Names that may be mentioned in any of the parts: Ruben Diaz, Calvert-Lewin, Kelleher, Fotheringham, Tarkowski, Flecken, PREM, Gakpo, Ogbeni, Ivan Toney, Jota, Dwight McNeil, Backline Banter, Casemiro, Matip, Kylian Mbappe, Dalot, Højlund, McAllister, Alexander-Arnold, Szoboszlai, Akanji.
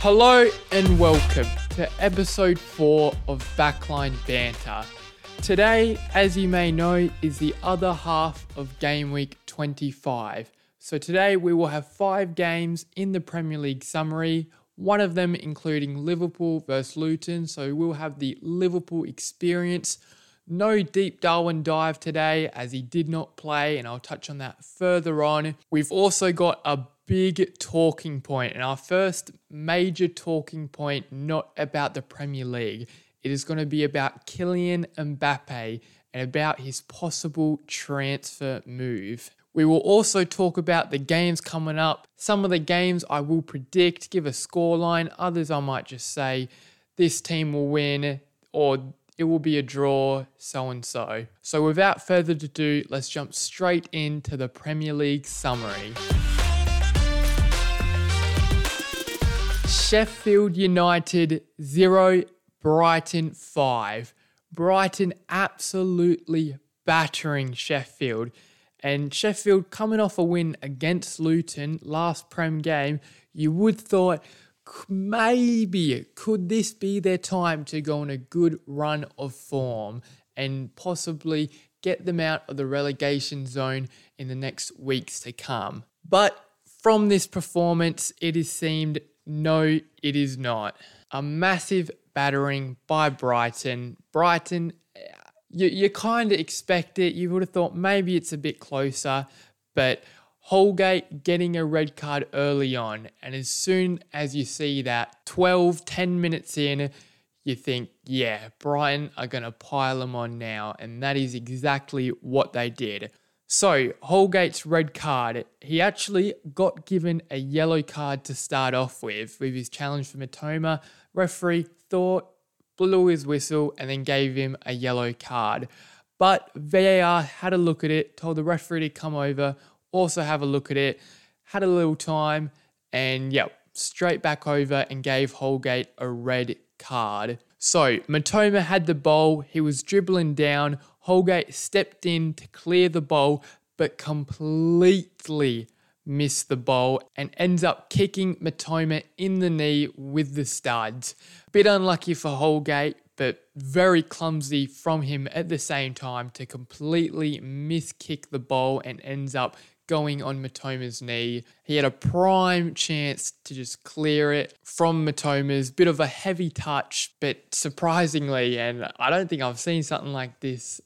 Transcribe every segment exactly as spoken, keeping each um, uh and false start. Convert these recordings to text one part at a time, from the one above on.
Hello and welcome to episode four of Backline Banter. Today, as you may know, is the other half of Gameweek twenty-five. So today we will have five games in the Premier League summary, one of them including Liverpool versus Luton. So we'll have the Liverpool experience. No deep Darwin dive today as he did not play, and I'll touch on that further on. We've also got a big talking point, and our first major talking point not about the Premier League. It is going to be about Kylian Mbappe and about his possible transfer move. We will also talk about the games coming up. Some of the games I will predict, give a scoreline. Others I might just say this team will win or it will be a draw, so-and-so. So without further ado, let's jump straight into the Premier League summary. Sheffield United zero, Brighton five. Brighton absolutely battering Sheffield. And Sheffield coming off a win against Luton, last Prem game, you would thought, maybe could this be their time to go on a good run of form and possibly get them out of the relegation zone in the next weeks to come? But from this performance, it has seemed no, it is not. A massive battering by Brighton. Brighton, you, you kind of expect it. You would have thought maybe it's a bit closer, but Holgate getting a red card early on, and as soon as you see that twelve, ten minutes in, you think, yeah, Brighton are going to pile them on now, and that is exactly what they did. So, Holgate's red card, he actually got given a yellow card to start off with, with his challenge for Mitoma. Referee thought, blew his whistle, and then gave him a yellow card. But V A R had a look at it, told the referee to come over, also have a look at it, had a little time, and yep, straight back over and gave Holgate a red card. So, Mitoma had the ball, he was dribbling down, Holgate stepped in to clear the ball, but completely missed the ball and ends up kicking Mitoma in the knee with the studs. Bit unlucky for Holgate, but very clumsy from him at the same time to completely miskick the ball and ends up going on Matoma's knee. He had a prime chance to just clear it from Matoma's, bit of a heavy touch, but surprisingly, and I don't think I've seen something like this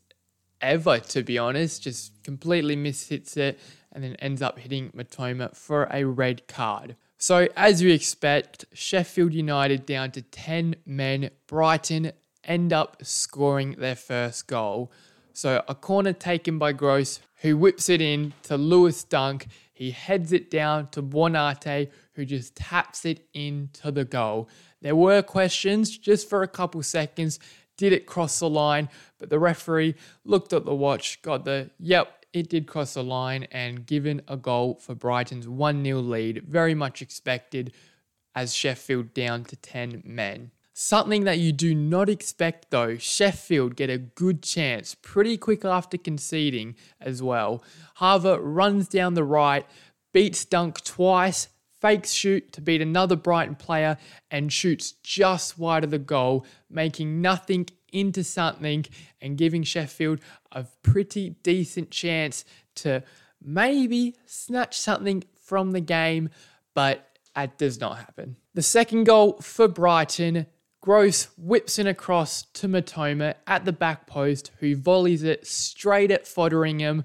ever, to be honest, just completely mishits it and then ends up hitting Mitoma for a red card. So as you expect, Sheffield United down to ten men, Brighton end up scoring their first goal. So a corner taken by Gross, who whips it in to Lewis Dunk. He heads it down to Buonate, who just taps it into the goal. There were questions just for a couple seconds. Did it cross the line? But the referee looked at the watch, got the, yep, it did cross the line, and given a goal for Brighton's one nil lead. Very much expected as Sheffield down to ten men. Something that you do not expect though, Sheffield get a good chance pretty quick after conceding as well. Harvard runs down the right, beats Dunk twice, fakes shoot to beat another Brighton player and shoots just wide of the goal, making nothing into something and giving Sheffield a pretty decent chance to maybe snatch something from the game, but it does not happen. The second goal for Brighton, Gross whips in across to Mitoma at the back post, who volleys it straight at Fotheringham.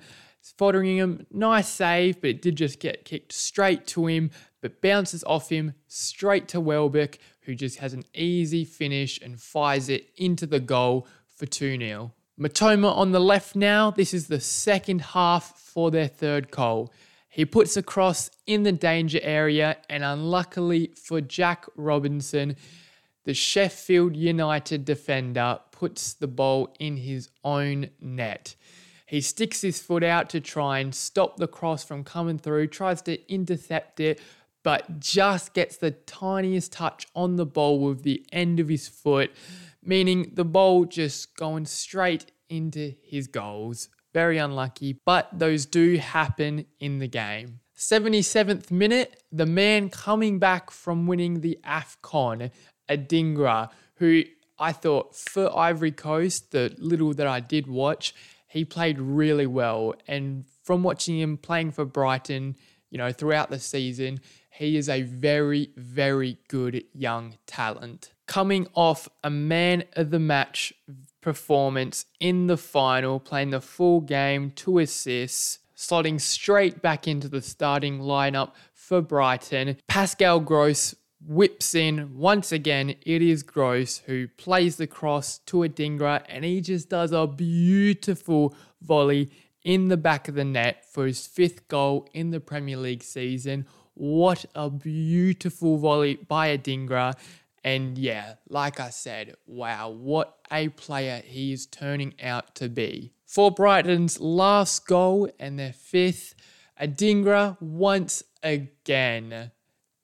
Fotheringham, nice save, but it did just get kicked straight to him, but bounces off him straight to Welbeck, who just has an easy finish and fires it into the goal for two nil. Mitoma on the left now. This is the second half for their third goal. He puts a cross in the danger area, and unluckily for Jack Robinson, the Sheffield United defender puts the ball in his own net. He sticks his foot out to try and stop the cross from coming through, tries to intercept it, but just gets the tiniest touch on the ball with the end of his foot, meaning the ball just going straight into his goals. Very unlucky, but those do happen in the game. seventy-seventh minute, the man coming back from winning the AFCON, Adingra, who I thought for Ivory Coast, the little that I did watch, he played really well. And from watching him playing for Brighton, you know, throughout the season, he is a very, very good young talent. Coming off a man of the match performance in the final, playing the full game, two assists, slotting straight back into the starting lineup for Brighton. Pascal Gross whips in. Once again, it is Gross who plays the cross to Adingra, and he just does a beautiful volley in the back of the net for his fifth goal in the Premier League season. What a beautiful volley by Adingra. And yeah, like I said, wow, what a player he is turning out to be. For Brighton's last goal and their fifth, Adingra once again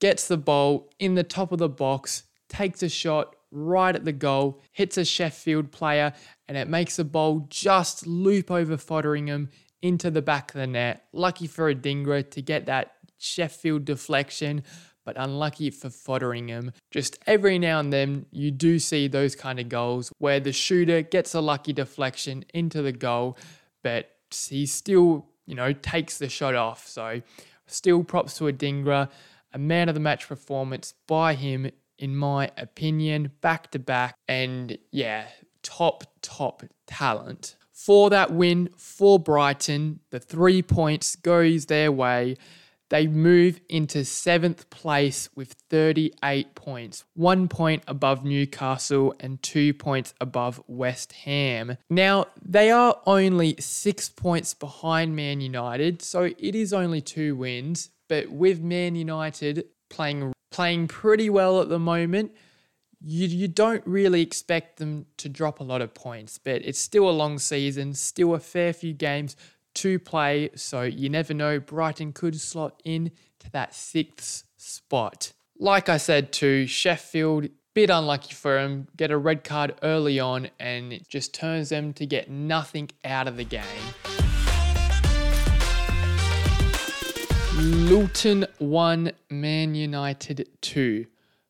gets the ball in the top of the box, takes a shot right at the goal, hits a Sheffield player, and it makes the ball just loop over Fotheringham into the back of the net. Lucky for Adingra to get that Sheffield deflection, but unlucky for Fotheringham. Just every now and then you do see those kind of goals where the shooter gets a lucky deflection into the goal, but he still, you know, takes the shot off. So still props to Adingra, a man of the match performance by him, in my opinion, back to back. And yeah, top, top talent. For that win for Brighton, the three points goes their way. They move into seventh place with thirty-eight points, one point above Newcastle and two points above West Ham. Now, they are only six points behind Man United, so it is only two wins. But with Man United playing playing pretty well at the moment, you, you don't really expect them to drop a lot of points. But it's still a long season, still a fair few games to play, so you never know, Brighton could slot in to that sixth spot. Like I said too, Sheffield, bit unlucky for him, get a red card early on and it just turns them to get nothing out of the game. Luton one, Man United two.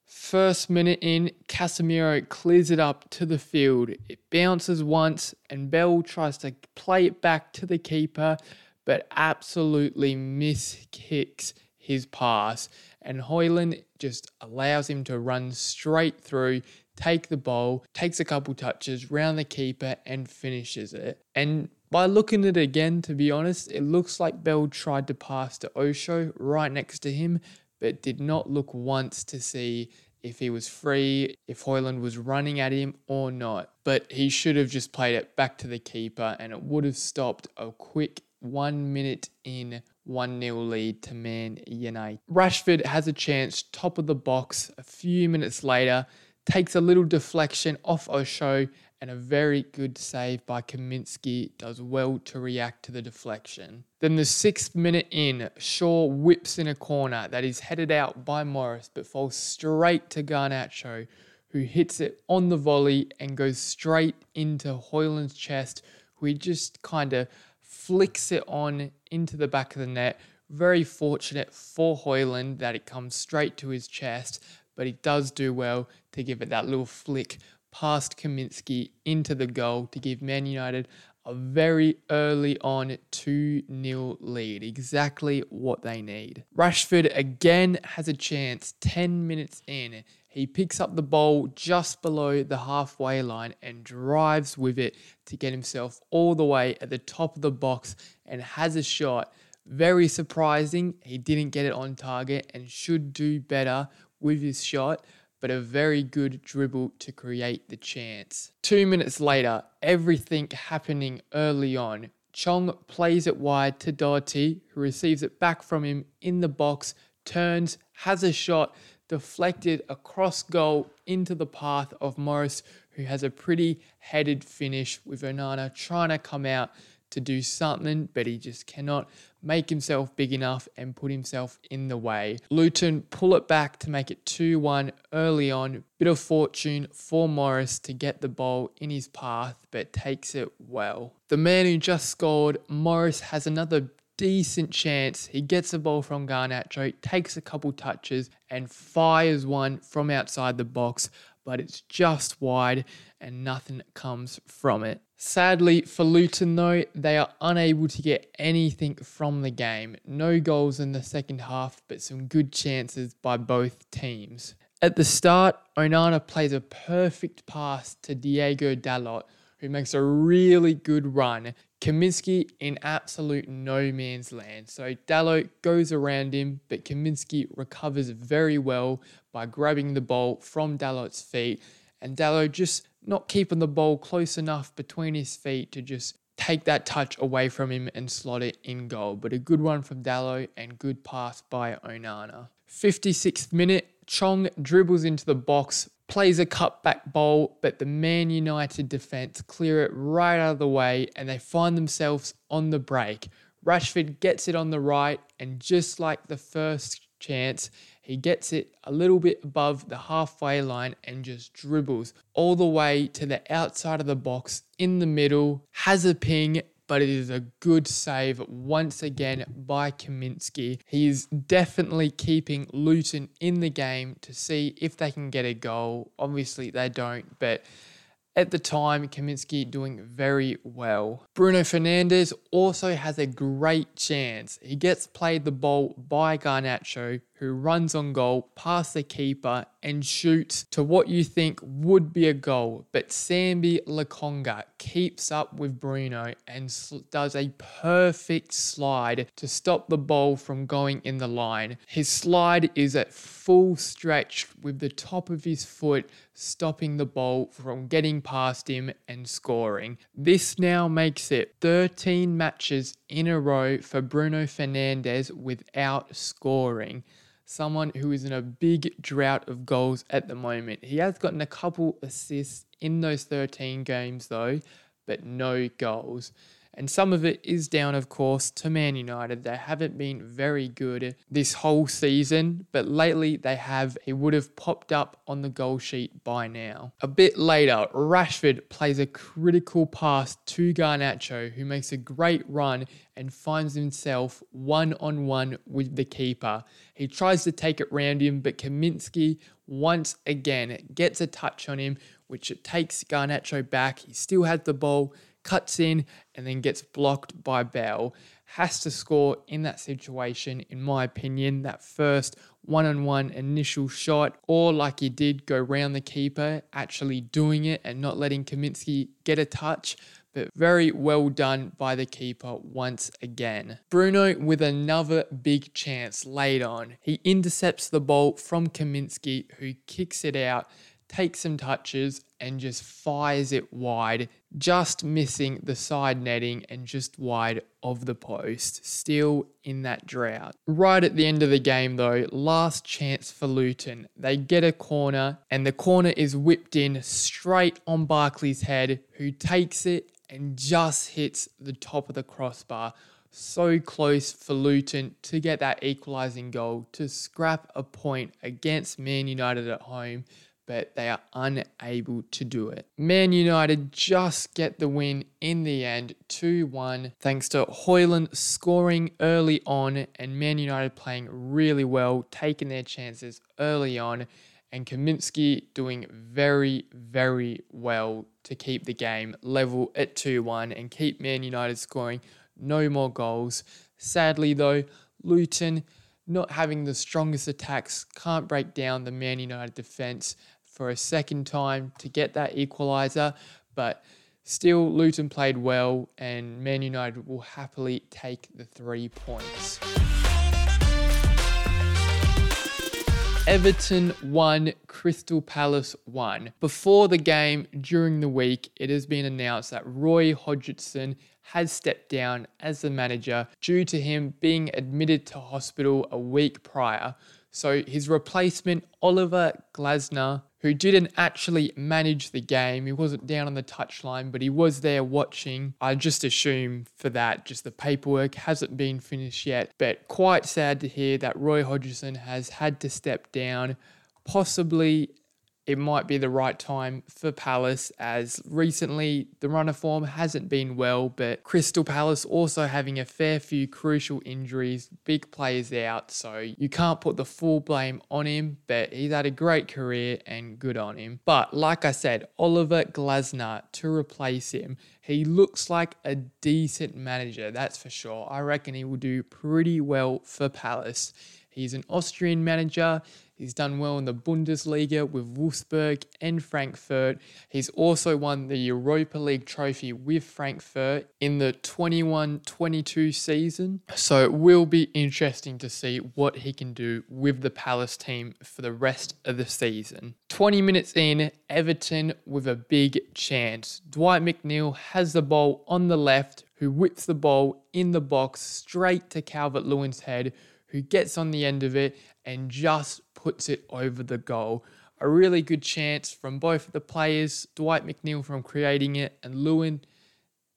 First minute in, Casemiro clears it up to the field. It bounces once and Bell tries to play it back to the keeper, but absolutely miskicks his pass. And Højlund just allows him to run straight through, take the ball, takes a couple touches, round the keeper and finishes it. And by looking at it again, to be honest, it looks like Bell tried to pass to Osho right next to him, but did not look once to see if he was free, if Højlund was running at him or not. But he should have just played it back to the keeper and it would have stopped a quick one minute in, one nil lead to Man United. Rashford has a chance, top of the box, a few minutes later, takes a little deflection off Osho and a very good save by Kamiński does well to react to the deflection. Then the sixth minute in, Shaw whips in a corner that is headed out by Morris but falls straight to Garnacho, who hits it on the volley and goes straight into Højlund's chest, who he just kind of flicks it on into the back of the net. Very fortunate for Højlund that it comes straight to his chest, but he does do well to give it that little flick past Kamiński into the goal to give Man United a very early on two nil lead, exactly what they need. Rashford again has a chance ten minutes in. He picks up the ball just below the halfway line and drives with it to get himself all the way at the top of the box and has a shot. Very surprising, he didn't get it on target and should do better with his shot, but a very good dribble to create the chance. Two minutes later, everything happening early on. Chong plays it wide to Doherty, who receives it back from him in the box, turns, has a shot, deflected across goal into the path of Morris, who has a pretty headed finish with Onana trying to come out to do something, but he just cannot make himself big enough and put himself in the way. Luton pull it back to make it two one early on. Bit of fortune for Morris to get the ball in his path, but takes it well. The man who just scored, Morris, has another decent chance. He gets the ball from Garnacho, takes a couple touches and fires one from outside the box, but it's just wide and nothing comes from it. Sadly for Luton though, they are unable to get anything from the game. No goals in the second half, but some good chances by both teams. At the start, Onana plays a perfect pass to Diogo Dalot, who makes a really good run. Kaminsky in absolute no man's land. So Dalot goes around him, but Kaminsky recovers very well by grabbing the ball from Dalot's feet, and Dalot just not keeping the ball close enough between his feet to just take that touch away from him and slot it in goal. But a good one from Dalot and good pass by Onana. fifty-sixth minute, Chong dribbles into the box, plays a cutback ball, but the Man United defence clear it right out of the way and they find themselves on the break. Rashford gets it on the right, and just like the first chance, he gets it a little bit above the halfway line and just dribbles all the way to the outside of the box in the middle, has a ping, but it is a good save once again by Kaminsky. He is definitely keeping Luton in the game to see if they can get a goal. Obviously they don't, but at the time, Kaminsky doing very well. Bruno Fernandes also has a great chance. He gets played the ball by Garnacho, who runs on goal past the keeper and shoots to what you think would be a goal. But Sambi Lokonga keeps up with Bruno and sl- does a perfect slide to stop the ball from going in the line. His slide is at full stretch with the top of his foot stopping the ball from getting past him and scoring. This now makes it thirteen matches in a row for Bruno Fernandes without scoring. Someone who is in a big drought of goals at the moment. He has gotten a couple assists in those thirteen games though, but no goals. And some of it is down, of course, to Man United. They haven't been very good this whole season, but lately they have. He would have popped up on the goal sheet by now. A bit later, Rashford plays a critical pass to Garnacho, who makes a great run and finds himself one-on-one with the keeper. He tries to take it round him, but Kaminsky once again gets a touch on him, which takes Garnacho back. He still had the ball, cuts in and then gets blocked by Bell. Has to score in that situation, in my opinion. That first one-on-one initial shot, or like he did, go round the keeper, actually doing it and not letting Kaminsky get a touch. But very well done by the keeper once again. Bruno with another big chance late on. He intercepts the ball from Kaminsky, who kicks it out, takes some touches and just fires it wide, just missing the side netting and just wide of the post, still in that drought. Right at the end of the game though, last chance for Luton. They get a corner and the corner is whipped in straight on Barkley's head, who takes it and just hits the top of the crossbar. So close for Luton to get that equalising goal, to scrap a point against Man United at home, but they are unable to do it. Man United just get the win in the end, two one, thanks to Højlund scoring early on and Man United playing really well, taking their chances early on, and Kaminsky doing very, very well to keep the game level at two one and keep Man United scoring no more goals. Sadly though, Luton, not having the strongest attacks, can't break down the Man United defence for a second time to get that equaliser, but still Luton played well and Man United will happily take the three points. Everton won, Crystal Palace won. Before the game, during the week, it has been announced that Roy Hodgson has stepped down as the manager due to him being admitted to hospital a week prior. So his replacement, Oliver Glasner, who didn't actually manage the game. He wasn't down on the touchline, but he was there watching. I just assume for that, just the paperwork hasn't been finished yet. But quite sad to hear that Roy Hodgson has had to step down, possibly it might be the right time for Palace, as recently the run of form hasn't been well, but Crystal Palace also having a fair few crucial injuries, big players out, so you can't put the full blame on him, but he's had a great career and good on him. But like I said, Oliver Glasner to replace him, he looks like a decent manager, that's for sure. I reckon he will do pretty well for Palace. He's an Austrian manager. He's done well in the Bundesliga with Wolfsburg and Frankfurt. He's also won the Europa League trophy with Frankfurt in the twenty-one twenty-two season. So it will be interesting to see what he can do with the Palace team for the rest of the season. twenty minutes in, Everton with a big chance. Dwight McNeil has the ball on the left, who whips the ball in the box straight to Calvert-Lewin's head, who gets on the end of it and just puts it over the goal. A really good chance from both of the players, Dwight McNeil from creating it and Lewin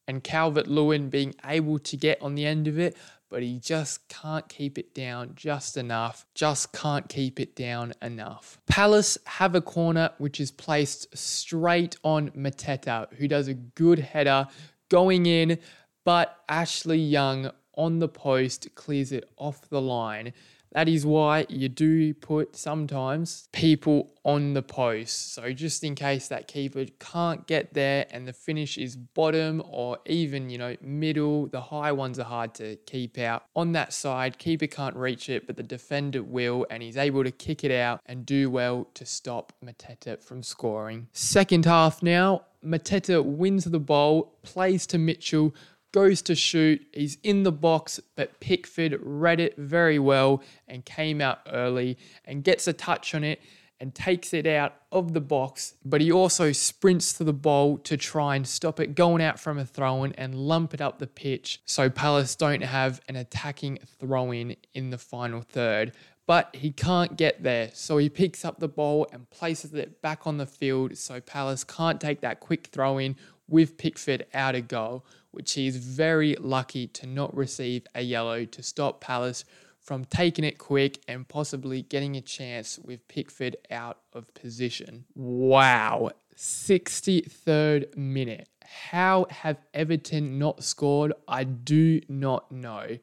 and Calvert-Lewin being able to get on the end of it, but he just can't keep it down just enough. Just can't keep it down enough. Palace have a corner which is placed straight on Mateta, who does a good header going in, but Ashley Young on the post clears it off the line. That is why you do put sometimes people on the post. So just in case that keeper can't get there and the finish is bottom or even, you know, middle, the high ones are hard to keep out. On that side, keeper can't reach it, but the defender will, and he's able to kick it out and do well to stop Mateta from scoring. Second half now, Mateta wins the ball, plays to Mitchell, goes to shoot, he's in the box, but Pickford read it very well and came out early and gets a touch on it and takes it out of the box, but he also sprints to the ball to try and stop it going out from a throw-in and lump it up the pitch so Palace don't have an attacking throw-in in the final third. But he can't get there, so he picks up the ball and places it back on the field so Palace can't take that quick throw-in with Pickford out of goal, which he is very lucky to not receive a yellow to stop Palace from taking it quick and possibly getting a chance with Pickford out of position. Wow, sixty-third minute. How have Everton not scored? I do not know.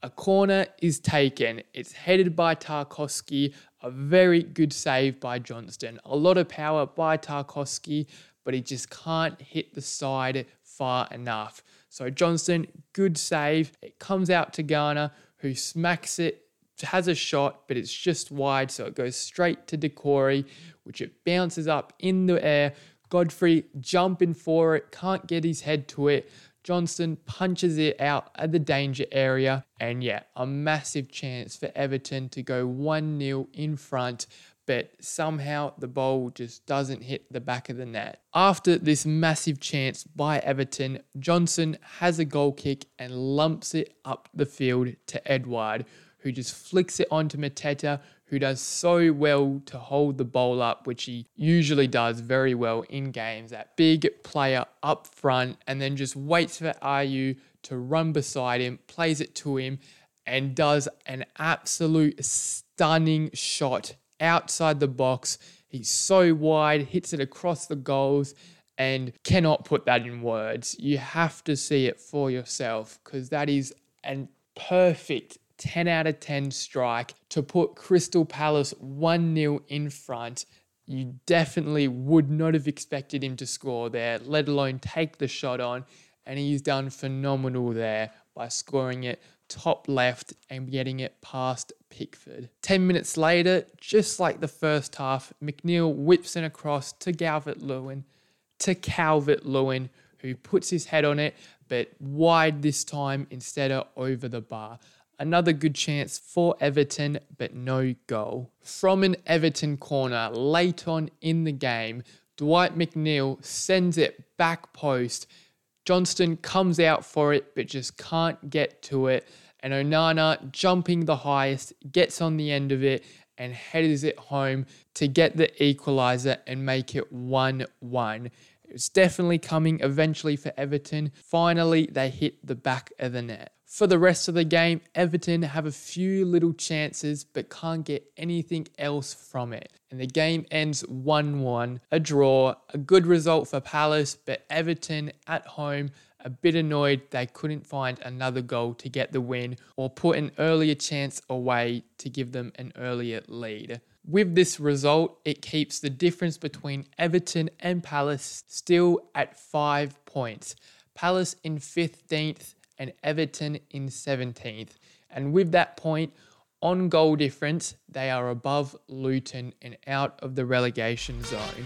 A corner is taken. It's headed by Tarkowski. A very good save by Johnston. A lot of power by Tarkowski, but he just can't hit the side far enough. So Johnston, good save. It comes out to Garner, who smacks it, has a shot, but it's just wide, so it goes straight to Decore, which it bounces up in the air. Godfrey jumping for it, can't get his head to it. Johnston punches it out at the danger area. And yeah, a massive chance for Everton to go one nil in front, but somehow the ball just doesn't hit the back of the net. After this massive chance by Everton, Johnson has a goal kick and lumps it up the field to Edouard, who just flicks it onto Mateta, who does so well to hold the ball up, which he usually does very well in games. That big player up front and then just waits for Ayew to run beside him, plays it to him, and does an absolute stunning shot outside the box. He's so wide, hits it across the goals, and cannot put that in words. You have to see it for yourself, because that is a perfect ten out of ten strike to put Crystal Palace one nil in front. You definitely would not have expected him to score there, let alone take the shot on, and he's done phenomenal there by scoring it top left and getting it past Pickford. ten minutes later, just like the first half, McNeil whips it across to Calvert-Lewin, to Calvert-Lewin, who puts his head on it, but wide this time instead of over the bar. Another good chance for Everton, but no goal. From an Everton corner late on in the game, Dwight McNeil sends it back post. Johnston comes out for it, but just can't get to it. And Onana, jumping the highest, gets on the end of it and headers it home to get the equaliser and make it one one. It was definitely coming eventually for Everton. Finally, they hit the back of the net. For the rest of the game, Everton have a few little chances but can't get anything else from it. And the game ends one one, a draw, a good result for Palace, but Everton at home, a bit annoyed they couldn't find another goal to get the win or put an earlier chance away to give them an earlier lead. With this result, it keeps the difference between Everton and Palace still at five points. Palace in fifteenth and Everton in seventeenth. And with that point, on goal difference, they are above Luton and out of the relegation zone.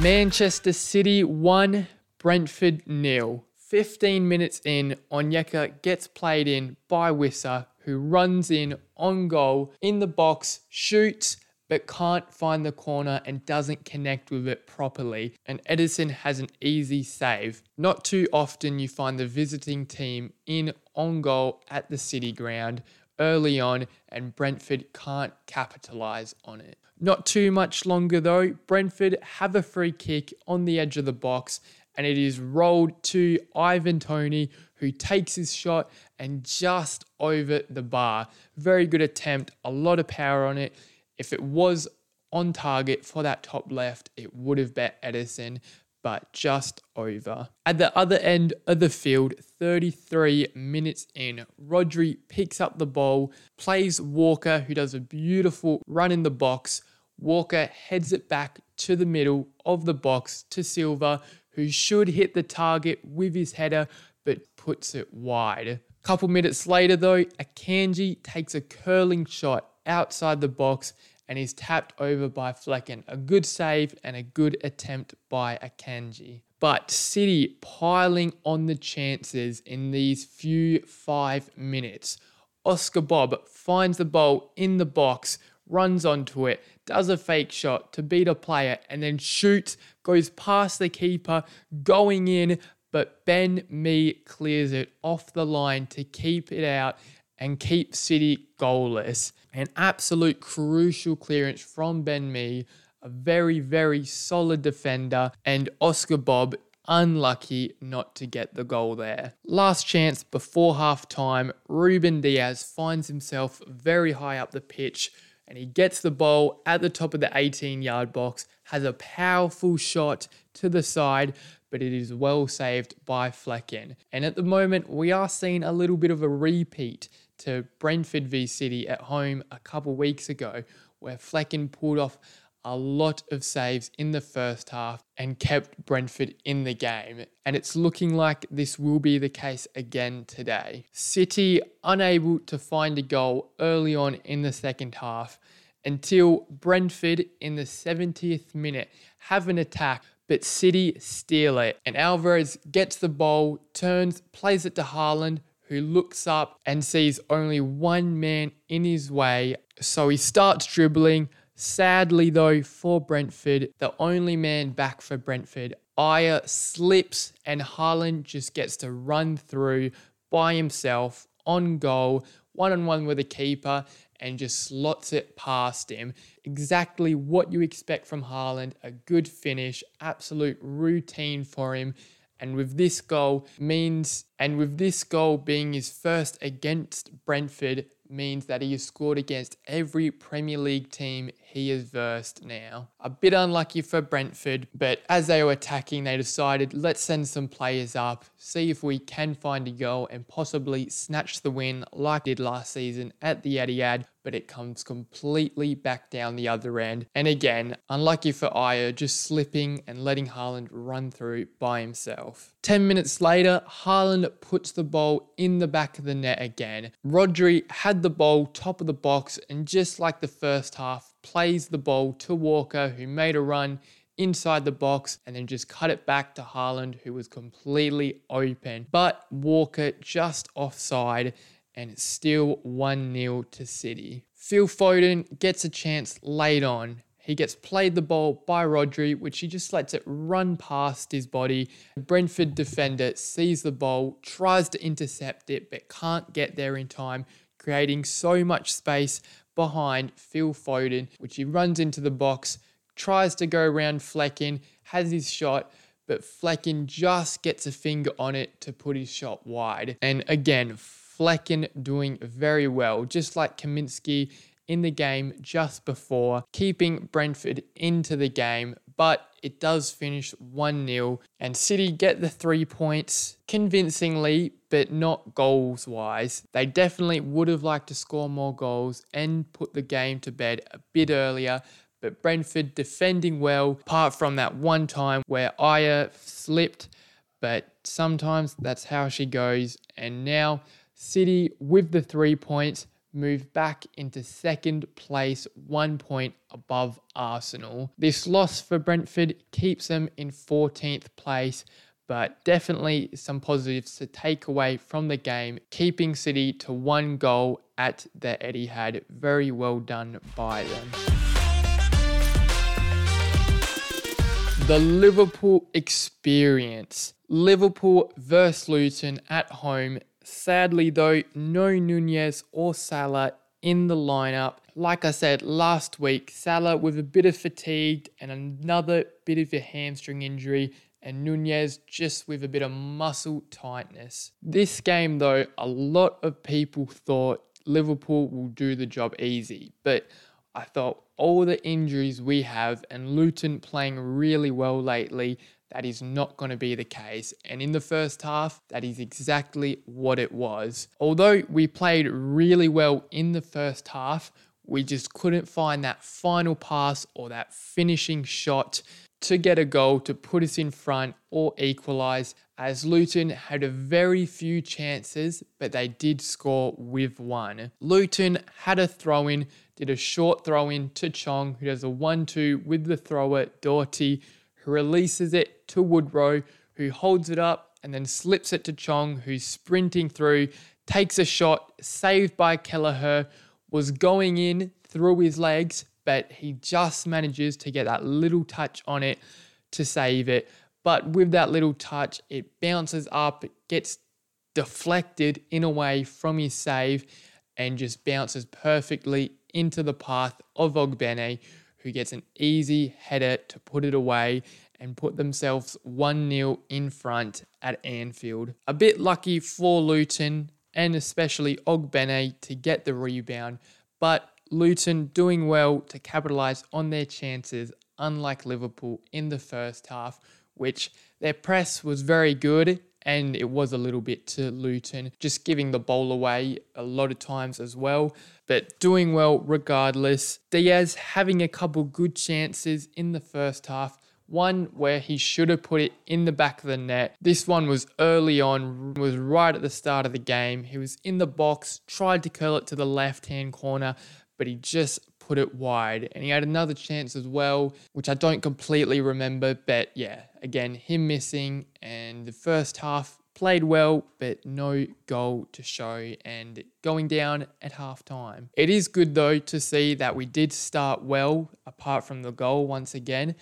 Manchester City one, Brentford nil. fifteen minutes in, Onyeka gets played in by Wissa, who runs in on goal, in the box, shoots, but can't find the corner and doesn't connect with it properly. And Edison has an easy save. Not too often you find the visiting team in on goal at the City ground early on, and Brentford can't capitalise on it. Not too much longer though, Brentford have a free kick on the edge of the box, and it is rolled to Ivan Toney, who takes his shot and just over the bar. Very good attempt, a lot of power on it. If it was on target for that top left, it would have bet Edison, but just over. At the other end of the field, thirty-three minutes in, Rodri picks up the ball, plays Walker, who does a beautiful run in the box. Walker heads it back to the middle of the box to Silva, who should hit the target with his header, but puts it wide. Couple minutes later though, Akanji takes a curling shot outside the box and is tapped over by Flecken. A good save and a good attempt by Akanji. But City piling on the chances in these few five minutes. Oscar Bob finds the ball in the box, runs onto it, does a fake shot to beat a player and then shoots, goes past the keeper, going in, but Ben Mee clears it off the line to keep it out and keep City goalless. An absolute crucial clearance from Ben Mee, a very, very solid defender, and Oscar Bob unlucky not to get the goal there. Last chance before half-time, Ruben Diaz finds himself very high up the pitch, and he gets the ball at the top of the eighteen-yard box, has a powerful shot to the side, but it is well saved by Flecken. And at the moment, we are seeing a little bit of a repeat to Brentford v City at home a couple weeks ago, where Flecken pulled off a lot of saves in the first half and kept Brentford in the game. And it's looking like this will be the case again today. City unable to find a goal early on in the second half until Brentford in the seventieth minute have an attack, but City steal it. And Alvarez gets the ball, turns, plays it to Haaland, who looks up and sees only one man in his way. So he starts dribbling. Sadly though, for Brentford, the only man back for Brentford, Ayer slips and Haaland just gets to run through by himself on goal, one-on-one with the keeper, and just slots it past him. Exactly what you expect from Haaland, a good finish, absolute routine for him. And with this goal means, and with this goal being his first against Brentford, means that he has scored against every Premier League team he has versed now. A bit unlucky for Brentford, but as they were attacking, they decided, let's send some players up, see if we can find a goal and possibly snatch the win like they did last season at the Etihad, but it comes completely back down the other end. And again, unlucky for Ayer, just slipping and letting Haaland run through by himself. ten minutes later, Haaland puts the ball in the back of the net again. Rodri had the ball top of the box and just like the first half, plays the ball to Walker, who made a run inside the box and then just cut it back to Haaland, who was completely open. But Walker just offside, and it's still one nil to City. Phil Foden gets a chance late on. He gets played the ball by Rodri, which he just lets it run past his body. Brentford defender sees the ball, tries to intercept it, but can't get there in time, creating so much space behind Phil Foden, which he runs into the box, tries to go around Flecken, has his shot, but Flecken just gets a finger on it to put his shot wide. And again, Flecken doing very well, just like Kamiński in the game just before, keeping Brentford into the game, but it does finish one nil and City get the three points convincingly, but not goals wise. They definitely would have liked to score more goals and put the game to bed a bit earlier, but Brentford defending well, apart from that one time where Aya slipped, but sometimes that's how she goes. And now City with the three points move back into second place, one point above Arsenal. This loss for Brentford keeps them in fourteenth place, but definitely some positives to take away from the game, keeping City to one goal at the Etihad. Very well done by them. The Liverpool experience. Liverpool versus Luton at home. Sadly though, no Nunez or Salah in the lineup. Like I said last week, Salah with a bit of fatigue and another bit of a hamstring injury, and Nunez just with a bit of muscle tightness. This game though, a lot of people thought Liverpool will do the job easy, but I thought all the injuries we have and Luton playing really well lately, that is not going to be the case. And in the first half, that is exactly what it was. Although we played really well in the first half, we just couldn't find that final pass or that finishing shot to get a goal to put us in front or equalise, as Luton had a very few chances, but they did score with one. Luton had a throw-in, did a short throw-in to Chong, who does a one two with the thrower, Doughty, who releases it to Woodrow, who holds it up and then slips it to Chong, who's sprinting through, takes a shot, saved by Kelleher, was going in through his legs, but he just manages to get that little touch on it to save it. But with that little touch, it bounces up, it gets deflected in a way from his save and just bounces perfectly into the path of Ogbeni, who gets an easy header to put it away and put themselves one nil in front at Anfield. A bit lucky for Luton and especially Ogbeni to get the rebound, but Luton doing well to capitalise on their chances, unlike Liverpool in the first half, which their press was very good and it was a little bit to Luton, just giving the ball away a lot of times as well, but doing well regardless. Diaz having a couple good chances in the first half, one where he should have put it in the back of the net. This one was early on, was right at the start of the game. He was in the box, tried to curl it to the left-hand corner, but he just put it wide. And he had another chance as well, which I don't completely remember, but yeah, again, him missing. And the first half played well, but no goal to show and going down at half time. It is good though to see that we did start well, apart from the goal once again,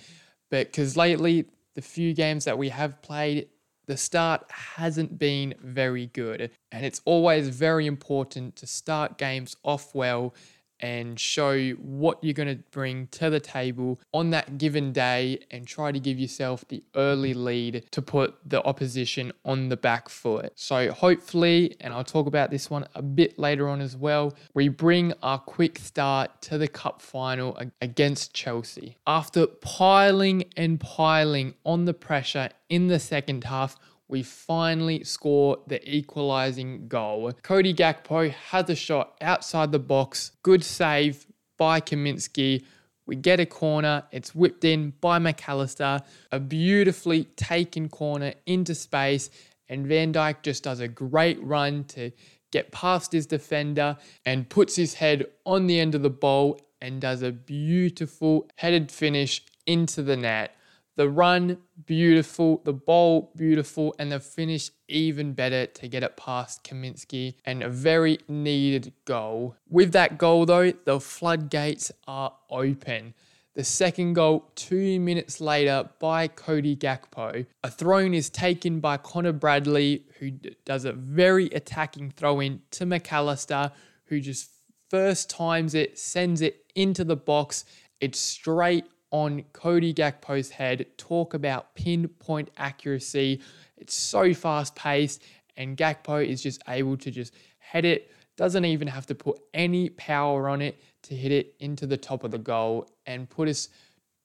but because lately, the few games that we have played, the start hasn't been very good. And it's always very important to start games off well and show what you're going to bring to the table on that given day and try to give yourself the early lead to put the opposition on the back foot. So hopefully, and I'll talk about this one a bit later on as well, we bring our quick start to the cup final against Chelsea. After piling and piling on the pressure in the second half, we finally score the equalising goal. Cody Gakpo has a shot outside the box. Good save by Kamiński. We get a corner. It's whipped in by McAllister. A beautifully taken corner into space. And Van Dijk just does a great run to get past his defender and puts his head on the end of the ball and does a beautiful headed finish into the net. The run, beautiful. The ball, beautiful. And the finish, even better to get it past Kamiński. And a very needed goal. With that goal, though, the floodgates are open. The second goal, two minutes later, by Cody Gakpo. A throw-in is taken by Connor Bradley, who does a very attacking throw-in to McAllister, who just first times it, sends it into the box. It's straight on Cody Gakpo's head. Talk about pinpoint accuracy. It's so fast-paced, and Gakpo is just able to just head it. Doesn't even have to put any power on it to hit it into the top of the goal and put us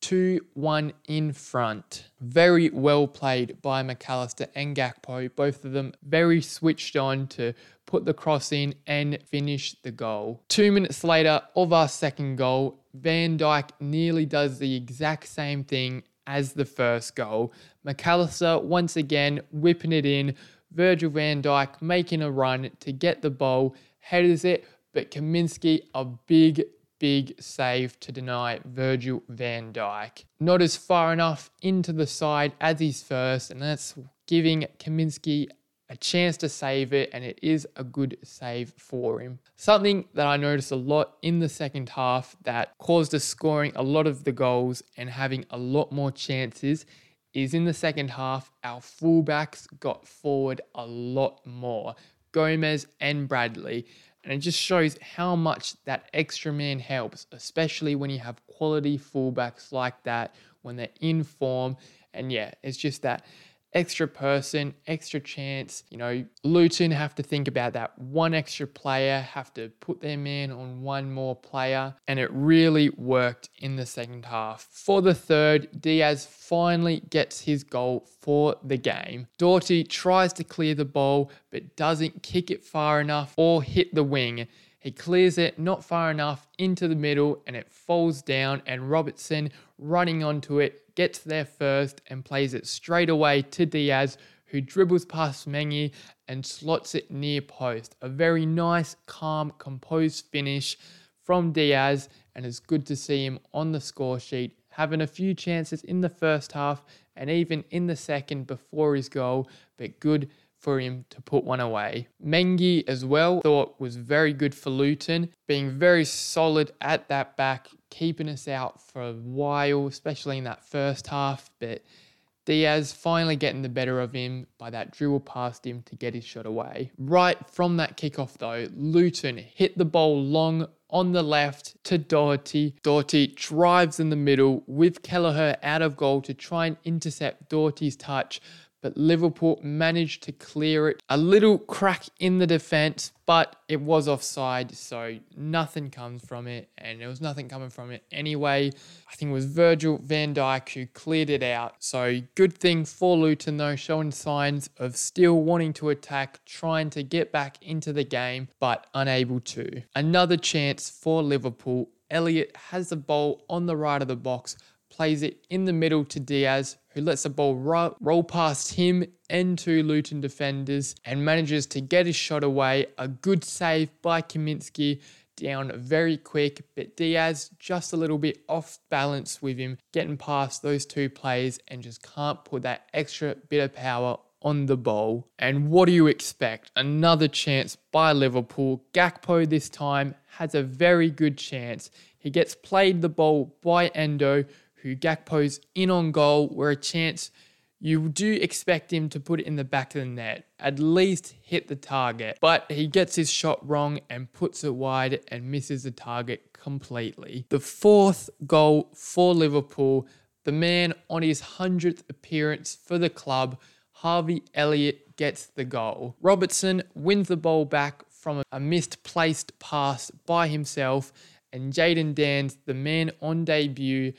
two one in front. Very well played by McAllister and Gakpo. Both of them very switched on to put the cross in and finish the goal. Two minutes later of our second goal, Van Dijk nearly does the exact same thing as the first goal. McAllister once again whipping it in. Virgil van Dijk making a run to get the ball, headers it, but Kamiński a big, big save to deny Virgil van Dijk. Not as far enough into the side as his first, and that's giving Kamiński a chance to save it, and it is a good save for him. Something that I noticed a lot in the second half that caused us scoring a lot of the goals and having a lot more chances is in the second half, our fullbacks got forward a lot more, Gomez and Bradley, and it just shows how much that extra man helps, especially when you have quality fullbacks like that, when they're in form, and yeah, it's just that extra person, extra chance. You know, Luton have to think about that one extra player, have to put their man on one more player, and it really worked in the second half. For the third, Diaz finally gets his goal for the game. Doughty tries to clear the ball, but doesn't kick it far enough or hit the wing. He clears it not far enough into the middle, and it falls down, and Robertson running onto it, gets there first and plays it straight away to Diaz, who dribbles past Mengi and slots it near post. A very nice, calm, composed finish from Diaz, and it's good to see him on the score sheet, having a few chances in the first half and even in the second before his goal, but good for him to put one away. Mengi as well, thought was very good for Luton, being very solid at that back, keeping us out for a while, especially in that first half, but Diaz finally getting the better of him by that dribble past him to get his shot away. Right from that kickoff though, Luton hit the ball long on the left to Doughty. Doughty drives in the middle with Kelleher out of goal to try and intercept Doughty's touch, but Liverpool managed to clear it. A little crack in the defence, but it was offside, so nothing comes from it, and there was nothing coming from it anyway. I think it was Virgil van Dijk who cleared it out. So good thing for Luton though, showing signs of still wanting to attack, trying to get back into the game, but unable to. Another chance for Liverpool. Elliott has the ball on the right of the box, plays it in the middle to Diaz, who lets the ball ro- roll past him and two Luton defenders and manages to get his shot away. A good save by Kamiński, down very quick, but Diaz just a little bit off balance with him, getting past those two players and just can't put that extra bit of power on the ball. And what do you expect? Another chance by Liverpool. Gakpo this time has a very good chance. He gets played the ball by Endo, who Gakpo's in on goal, where a chance you do expect him to put it in the back of the net, at least hit the target. But he gets his shot wrong and puts it wide and misses the target completely. The fourth goal for Liverpool, the man on his hundredth appearance for the club, Harvey Elliott, gets the goal. Robertson wins the ball back from a misplaced pass by himself, and Jadon Dans, the man on debut,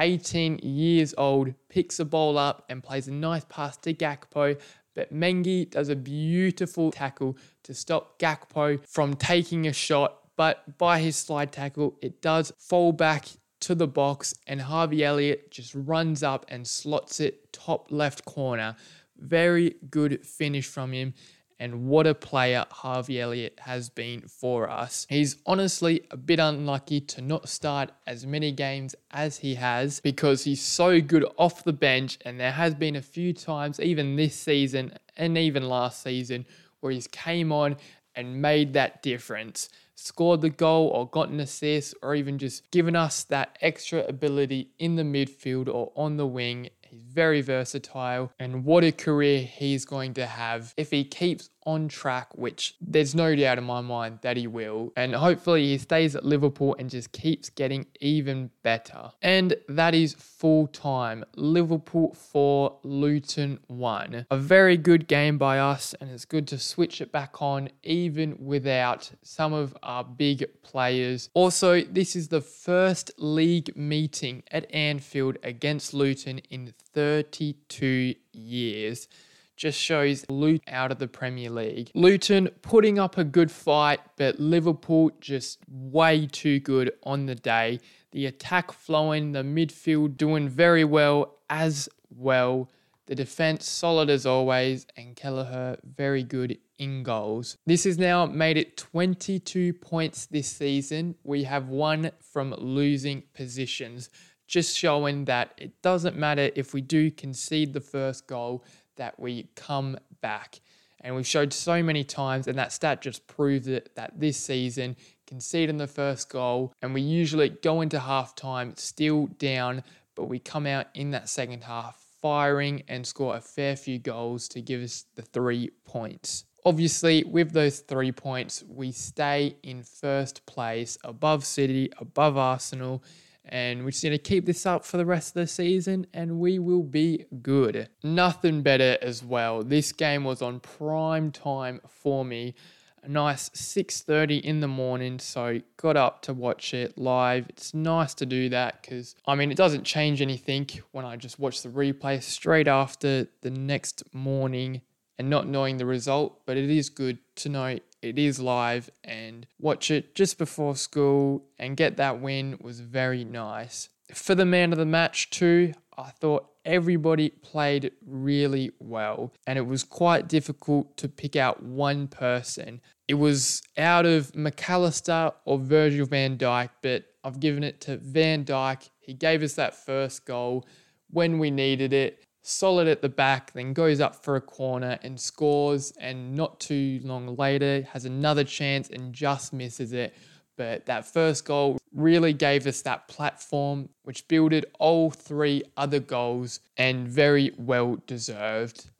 eighteen years old, picks the ball up and plays a nice pass to Gakpo, but Mengi does a beautiful tackle to stop Gakpo from taking a shot, but by his slide tackle, it does fall back to the box, and Harvey Elliott just runs up and slots it top left corner. Very good finish from him, and what a player Harvey Elliott has been for us. He's honestly a bit unlucky to not start as many games as he has, because he's so good off the bench, and there has been a few times, even this season and even last season, where he's came on and made that difference, scored the goal or got an assist or even just given us that extra ability in the midfield or on the wing. He's very versatile, and what a career he's going to have if he keeps on track, which there's no doubt in my mind that he will. And hopefully he stays at Liverpool and just keeps getting even better. And that is full time. Liverpool four, Luton one. A very good game by us, and it's good to switch it back on even without some of our big players. Also, this is the first league meeting at Anfield against Luton in thirty-two years. Just shows Luton out of the Premier League. Luton putting up a good fight, but Liverpool just way too good on the day. The attack flowing, the midfield doing very well as well. The defence solid as always, and Kelleher very good in goals. This has now made it twenty-two points this season. We have won from losing positions. Just showing that it doesn't matter if we do concede the first goal, that we come back. And we've showed so many times, and that stat just proves it, that this season, conceding the first goal, and we usually go into halftime still down, but we come out in that second half firing and score a fair few goals to give us the three points. Obviously, with those three points, we stay in first place, above City, above Arsenal, and we're just going to keep this up for the rest of the season and we will be good. Nothing better as well. This game was on prime time for me. A nice six thirty in the morning, so got up to watch it live. It's nice to do that because, I mean, it doesn't change anything when I just watch the replay straight after the next morning and not knowing the result, but it is good to know it is live and watch it just before school and get that win was very nice. For the man of the match too, I thought everybody played really well and it was quite difficult to pick out one person. It was out of McAllister or Virgil van Dijk, but I've given it to Van Dijk. He gave us that first goal when we needed it. Solid at the back, then goes up for a corner and scores, and not too long later has another chance and just misses it. But that first goal really gave us that platform, which builded all three other goals and very well deserved.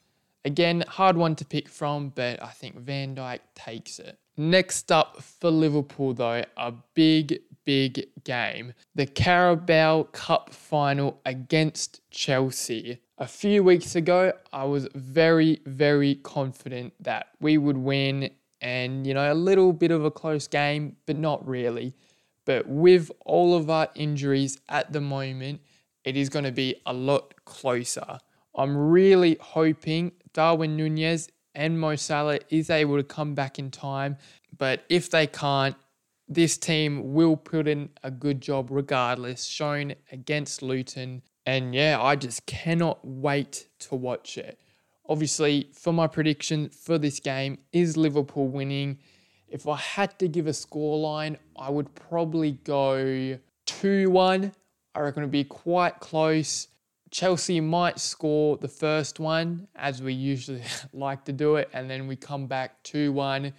Again, hard one to pick from, but I think Van Dijk takes it. Next up for Liverpool though, a big, big game. The Carabao Cup final against Chelsea. A few weeks ago, I was very, very confident that we would win and, you know, a little bit of a close game, but not really. But with all of our injuries at the moment, it is going to be a lot closer. I'm really hoping Darwin Nunez and Mo Salah is able to come back in time. But if they can't, this team will put in a good job regardless, shown against Luton. And yeah, I just cannot wait to watch it. Obviously, for my prediction for this game is Liverpool winning. If I had to give a scoreline, I would probably go two one. I reckon it'll be quite close. Chelsea might score the first one, as we usually like to do it, and then we come back two one.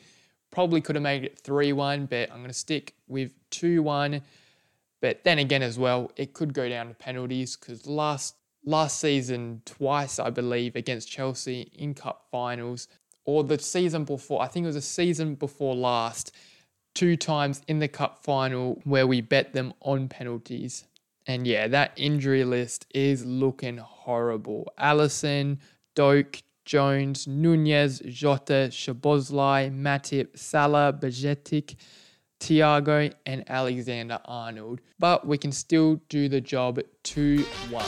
Probably could have made it three one, but I'm going to stick with two one. But then again as well, it could go down to penalties because last last season, twice, I believe, against Chelsea in cup finals, or the season before, I think it was the season before last, two times in the cup final where we bet them on penalties. And yeah, that injury list is looking horrible. Alisson, Doak, Jones, Nunez, Jota, Szoboszlai, Matip, Salah, Bajetic, Thiago and Alexander-Arnold, but we can still do the job two one.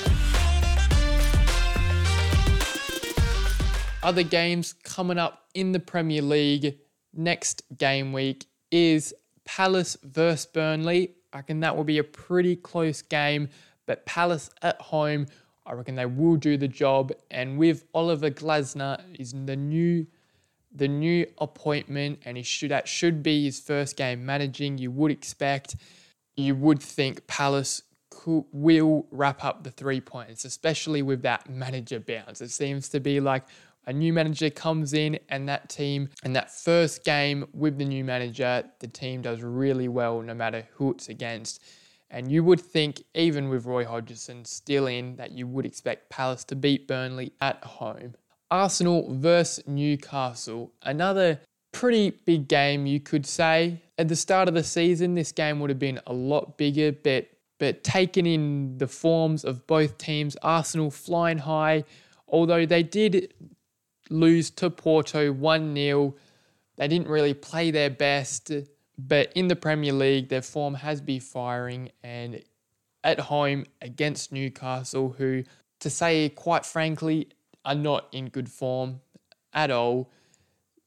Other games coming up in the Premier League next game week is Palace versus Burnley. I reckon that will be a pretty close game, but Palace at home, I reckon they will do the job. And with Oliver Glasner is the new the new appointment, and he should, that should be his first game managing. You would expect, you would think Palace could, will wrap up the three points, especially with that manager bounce. It seems to be like a new manager comes in and that team, and that first game with the new manager, the team does really well no matter who it's against. And you would think, even with Roy Hodgson still in, that you would expect Palace to beat Burnley at home. Arsenal versus Newcastle. Another pretty big game, you could say. At the start of the season, this game would have been a lot bigger, but but taken in the forms of both teams, Arsenal flying high, although they did lose to Porto one nil. They didn't really play their best, but in the Premier League, their form has been firing, and at home against Newcastle, who, to say quite frankly, are not in good form at all.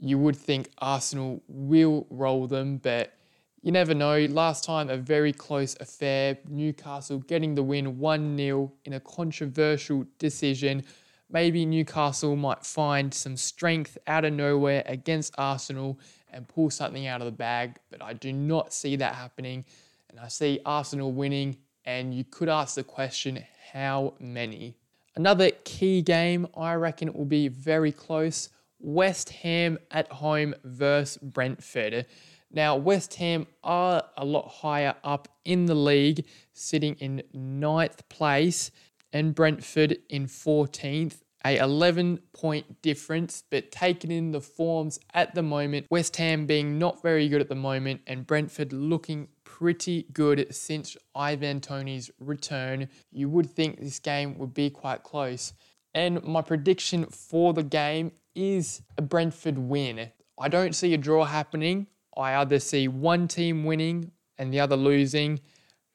You would think Arsenal will roll them, but you never know. Last time, a very close affair. Newcastle getting the win one nil in a controversial decision. Maybe Newcastle might find some strength out of nowhere against Arsenal and pull something out of the bag, but I do not see that happening. And I see Arsenal winning, and you could ask the question, how many? Another key game, I reckon it will be very close. West Ham at home versus Brentford. Now, West Ham are a lot higher up in the league, sitting in ninth place, and Brentford in fourteenth, a eleven-point difference, but taken in the forms at the moment, West Ham being not very good at the moment, and Brentford looking pretty good since Ivan Toney's return. You would think this game would be quite close. And my prediction for the game is a Brentford win. I don't see a draw happening. I either see one team winning and the other losing,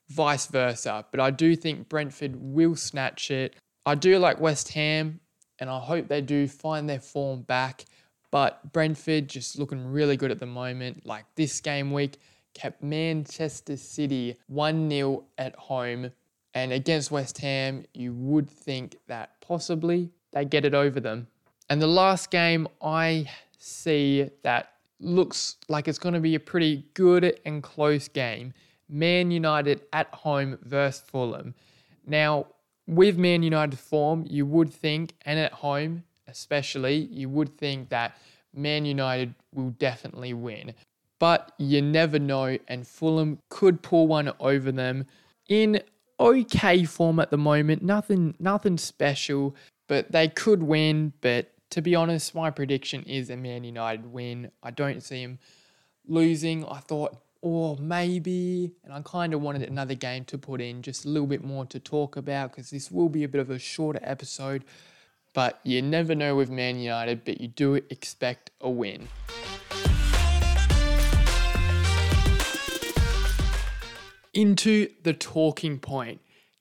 vice versa. But I do think Brentford will snatch it. I do like West Ham, and I hope they do find their form back. But Brentford just looking really good at the moment. Like this game week, kept Manchester City one nil at home. And against West Ham, you would think that possibly they get it over them. And the last game I see that looks like it's going to be a pretty good and close game. Man United at home versus Fulham. Now, with Man United form, you would think, and at home especially, you would think that Man United will definitely win. But you never know, and Fulham could pull one over them in okay form at the moment. Nothing, nothing special, but they could win. But to be honest, my prediction is a Man United win. I don't see them losing. I thought, oh, maybe, and I kind of wanted another game to put in, just a little bit more to talk about, because this will be a bit of a shorter episode. But you never know with Man United, but you do expect a win. Into the talking point.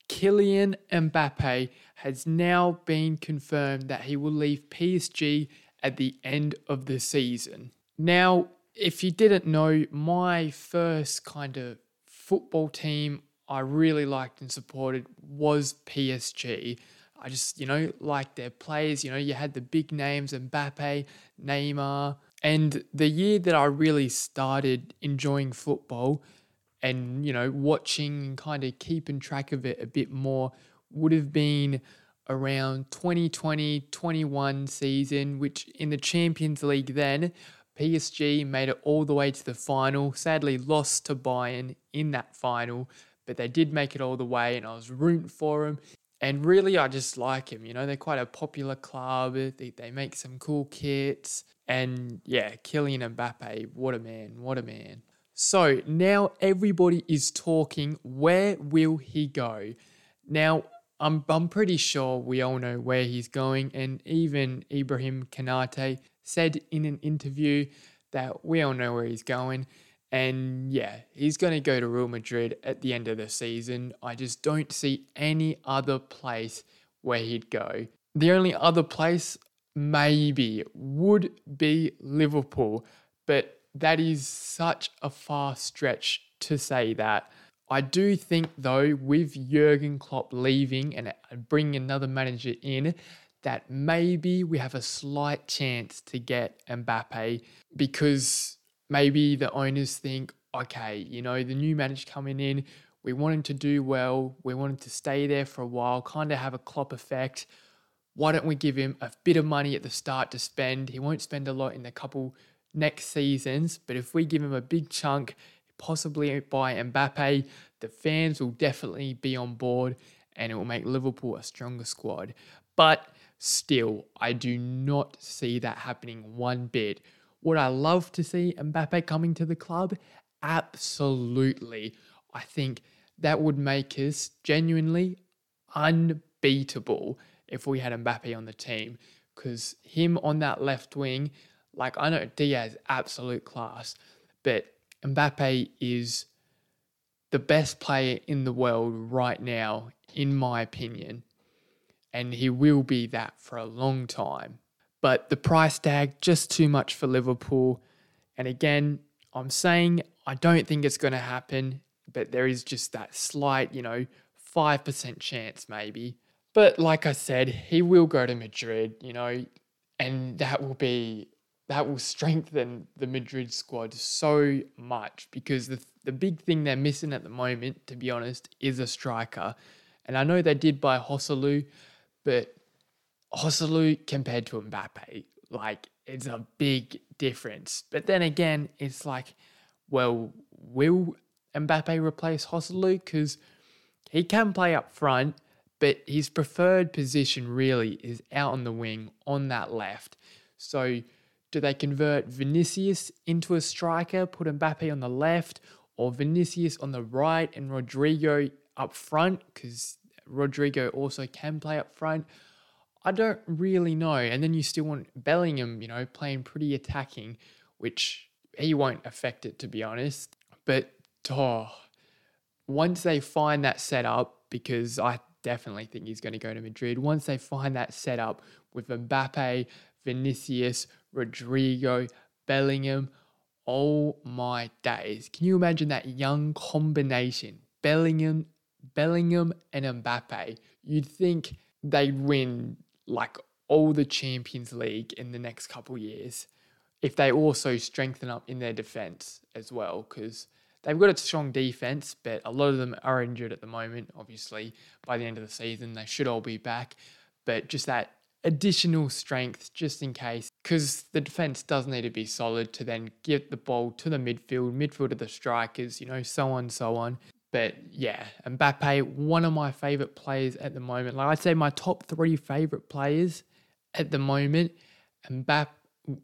Kylian Mbappe has now been confirmed that he will leave P S G at the end of the season. Now, if you didn't know, my first kind of football team I really liked and supported was P S G. I just, you know, liked their players. You know, you had the big names, Mbappe, Neymar. And the year that I really started enjoying football and, you know, watching and kind of keeping track of it a bit more would have been around twenty twenty twenty-one season, which in the Champions League then, P S G made it all the way to the final, sadly lost to Bayern in that final, but they did make it all the way and I was rooting for them. And really, I just like them, you know, they're quite a popular club, they, they make some cool kits, and yeah, Kylian Mbappe, what a man, what a man. So now everybody is talking, where will he go? Now, I'm I'm pretty sure we all know where he's going, and even Ibrahim Kanate said in an interview that we all know where he's going, and yeah, he's going to go to Real Madrid at the end of the season. I just don't see any other place where he'd go. The only other place maybe would be Liverpool, but that is such a far stretch to say that. I do think, though, with Jurgen Klopp leaving and bringing another manager in, that maybe we have a slight chance to get Mbappe, because maybe the owners think, okay, you know, the new manager coming in, we want him to do well, we want him to stay there for a while, kind of have a Klopp effect. Why don't we give him a bit of money at the start to spend? He won't spend a lot in the couple next seasons, but if we give him a big chunk, possibly by Mbappe, the fans will definitely be on board and it will make Liverpool a stronger squad. But still, I do not see that happening one bit. Would I love to see Mbappe coming to the club? Absolutely. I think that would make us genuinely unbeatable if we had Mbappe on the team, because him on that left wing, like I know Diaz, absolute class, but Mbappe is the best player in the world right now, in my opinion, and he will be that for a long time. But the price tag, just too much for Liverpool. And again, I'm saying I don't think it's going to happen, but there is just that slight, you know, five percent chance maybe. But like I said, he will go to Madrid, you know, and that will be, that will strengthen the Madrid squad so much, because the the big thing they're missing at the moment, to be honest, is a striker. And I know they did buy Hosselu, but Hosselu compared to Mbappe, like it's a big difference. But then again, it's like, well, will Mbappe replace Hosselu? Because he can play up front, but his preferred position really is out on the wing on that left. So do they convert Vinicius into a striker, put Mbappe on the left, or Vinicius on the right and Rodrigo up front? Because Rodrigo also can play up front. I don't really know. And then you still want Bellingham, you know, playing pretty attacking, which he won't affect it, to be honest. But oh, once they find that setup, because I definitely think he's going to go to Madrid, once they find that setup with Mbappe, Vinicius, Rodrigo, Bellingham, oh my days. Can you imagine that young combination? Bellingham, Bellingham and Mbappe. You'd think they'd win like all the Champions League in the next couple years if they also strengthen up in their defense as well, because they've got a strong defense, but a lot of them are injured at the moment. Obviously, by the end of the season, they should all be back, but just that additional strength just in case, because the defense does need to be solid to then get the ball to the midfield, midfield to the strikers, you know, so on, so on. But yeah, Mbappe, one of my favorite players at the moment. Like I'd say my top three favorite players at the moment, Mbappe,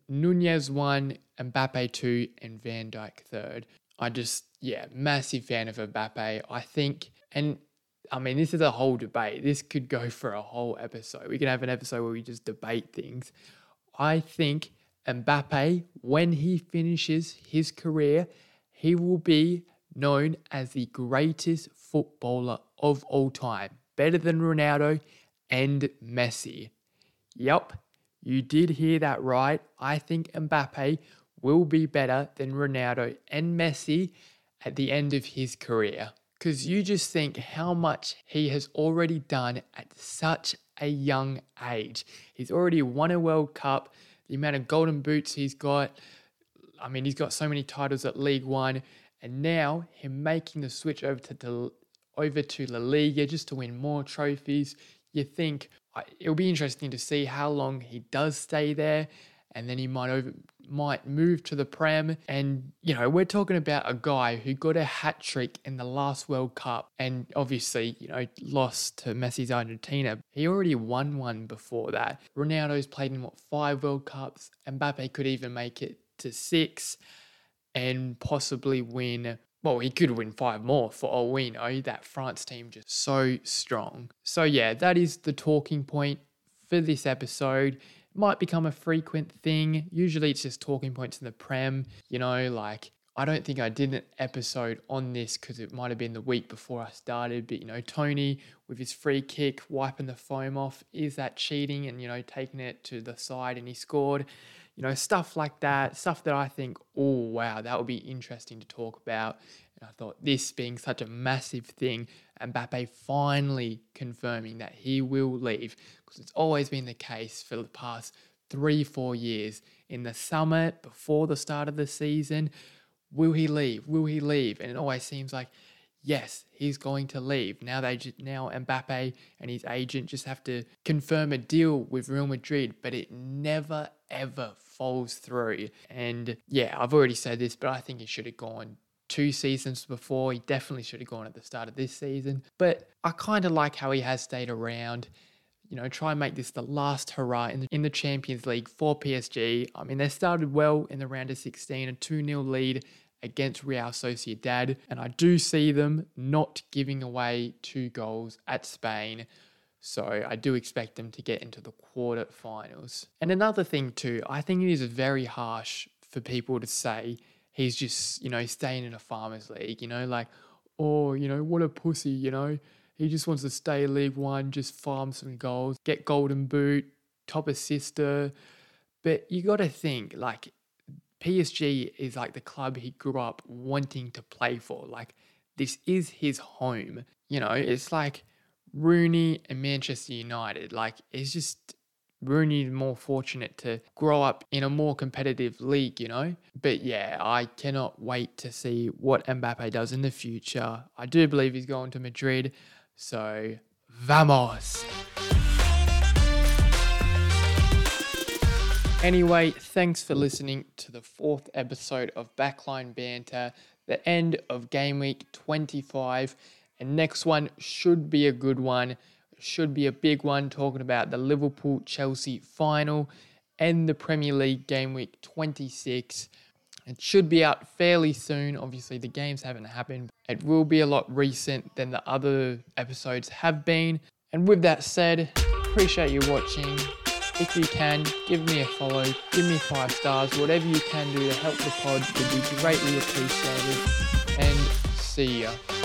Nunez one, Mbappe two, and Van Dijk third. I just, yeah, massive fan of Mbappe, I think. And I mean, this is a whole debate. This could go for a whole episode. We can have an episode where we just debate things. I think Mbappe, when he finishes his career, he will be known as the greatest footballer of all time. Better than Ronaldo and Messi. Yup, you did hear that right. I think Mbappe will be better than Ronaldo and Messi at the end of his career. Because you just think how much he has already done at such a young age. He's already won a World Cup. The amount of golden boots he's got. I mean, he's got so many titles at League One. And now him making the switch over to, to, over to La Liga just to win more trophies. You think it'll be interesting to see how long he does stay there. And then he might over, might move to the Prem. And, you know, we're talking about a guy who got a hat-trick in the last World Cup and obviously, you know, lost to Messi's Argentina. He already won one before that. Ronaldo's played in, what, five World Cups? Mbappe could even make it to six and possibly win. Well, he could win five more for all we know. That France team just so strong. So, yeah, that is the talking point for this episode. Might become a frequent thing. Usually it's just talking points in the Prem, you know, like I don't think I did an episode on this because it might have been the week before I started, but you know, Tony with his free kick, wiping the foam off, is that cheating? And you know, taking it to the side and he scored, you know, stuff like that, stuff that I think, oh wow, that would be interesting to talk about. And I thought this being such a massive thing, Mbappe finally confirming that he will leave, because it's always been the case for the past three, four years in the summer before the start of the season. Will he leave? Will he leave? And it always seems like, yes, he's going to leave. Now they just, now Mbappe and his agent just have to confirm a deal with Real Madrid, but it never, ever falls through. And yeah, I've already said this, but I think he should have gone two seasons before. He definitely should have gone at the start of this season, but I kind of like how he has stayed around. you know, try and make this the last hurrah in the, in the Champions League for P S G. I mean, they started well in the round of sixteen, a two nil lead against Real Sociedad. And I do see them not giving away two goals at Spain. So I do expect them to get into the quarterfinals. And another thing too, I think it is very harsh for people to say he's just, you know, staying in a farmers league, you know, like, oh, you know, what a pussy, you know, he just wants to stay League One, just farm some goals, get golden boot, top assister. But you got to think, like, P S G is like the club he grew up wanting to play for. Like, this is his home. You know, it's like Rooney and Manchester United. Like, it's just Rooney more fortunate to grow up in a more competitive league, you know. But yeah, I cannot wait to see what Mbappe does in the future. I do believe he's going to Madrid. So, vamos! Anyway, thanks for listening to the fourth episode of Backline Banter, the end of Game Week twenty-five. And next one should be a good one, should be a big one, talking about the Liverpool-Chelsea final and the Premier League Game Week twenty-six. It should be out fairly soon. Obviously, the games haven't happened. It will be a lot recent than the other episodes have been. And with that said, appreciate you watching. If you can, give me a follow, give me five stars, whatever you can do to help the pod would be greatly appreciated. And see ya.